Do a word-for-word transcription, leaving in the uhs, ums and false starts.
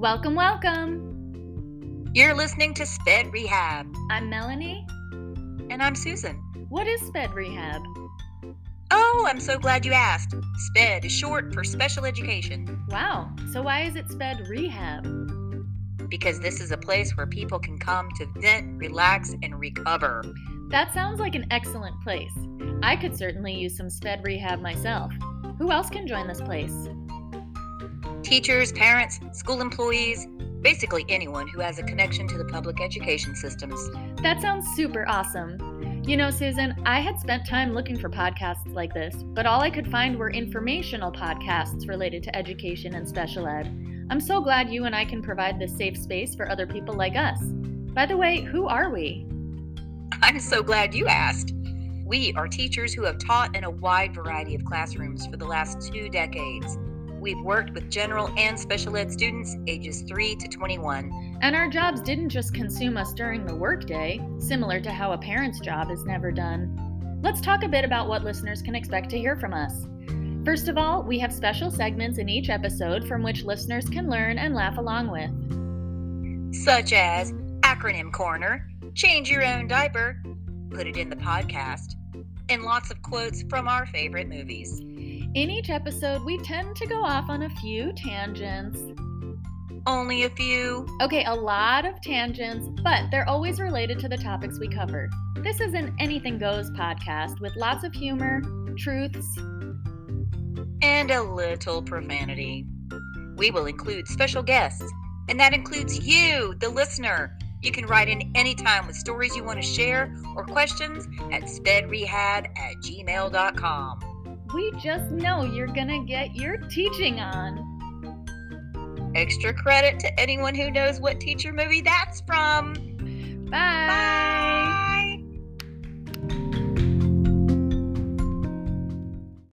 Welcome, welcome. You're listening to SPED Rehab. I'm Melanie. And I'm Susan. What is SPED Rehab? Oh, I'm so glad you asked. SPED is short for special education. Wow. So why is it SPED Rehab? Because this is a place where people can come to vent, relax, and recover. That sounds like an excellent place. I could certainly use some SPED Rehab myself. Who else can join this place? Teachers, parents, school employees, basically anyone who has a connection to the public education systems. That sounds super awesome. You know, Susan, I had spent time looking for podcasts like this, but all I could find were informational podcasts related to education and special ed. I'm so glad you and I can provide this safe space for other people like us. By the way, who are we? I'm so glad you asked. We are teachers who have taught in a wide variety of classrooms for the last two decades. We've worked with general and special ed students ages three to twenty-one. And our jobs didn't just consume us during the workday, similar to how a parent's job is never done. Let's talk a bit about what listeners can expect to hear from us. First of all, we have special segments in each episode from which listeners can learn and laugh along with. Such as Acronym Corner, Change Your Own Diaper, Put It in the Podcast, and lots of quotes from our favorite movies. In each episode, we tend to go off on a few tangents. Only a few. Okay, a lot of tangents, but they're always related to the topics we cover. This is an Anything Goes podcast with lots of humor, truths, and a little profanity. We will include special guests, and that includes you, the listener. You can write in anytime with stories you want to share or questions at sped rehab at gmail dot com. We just know you're gonna get your teaching on. Extra credit to anyone who knows what teacher movie that's from. Bye. Bye.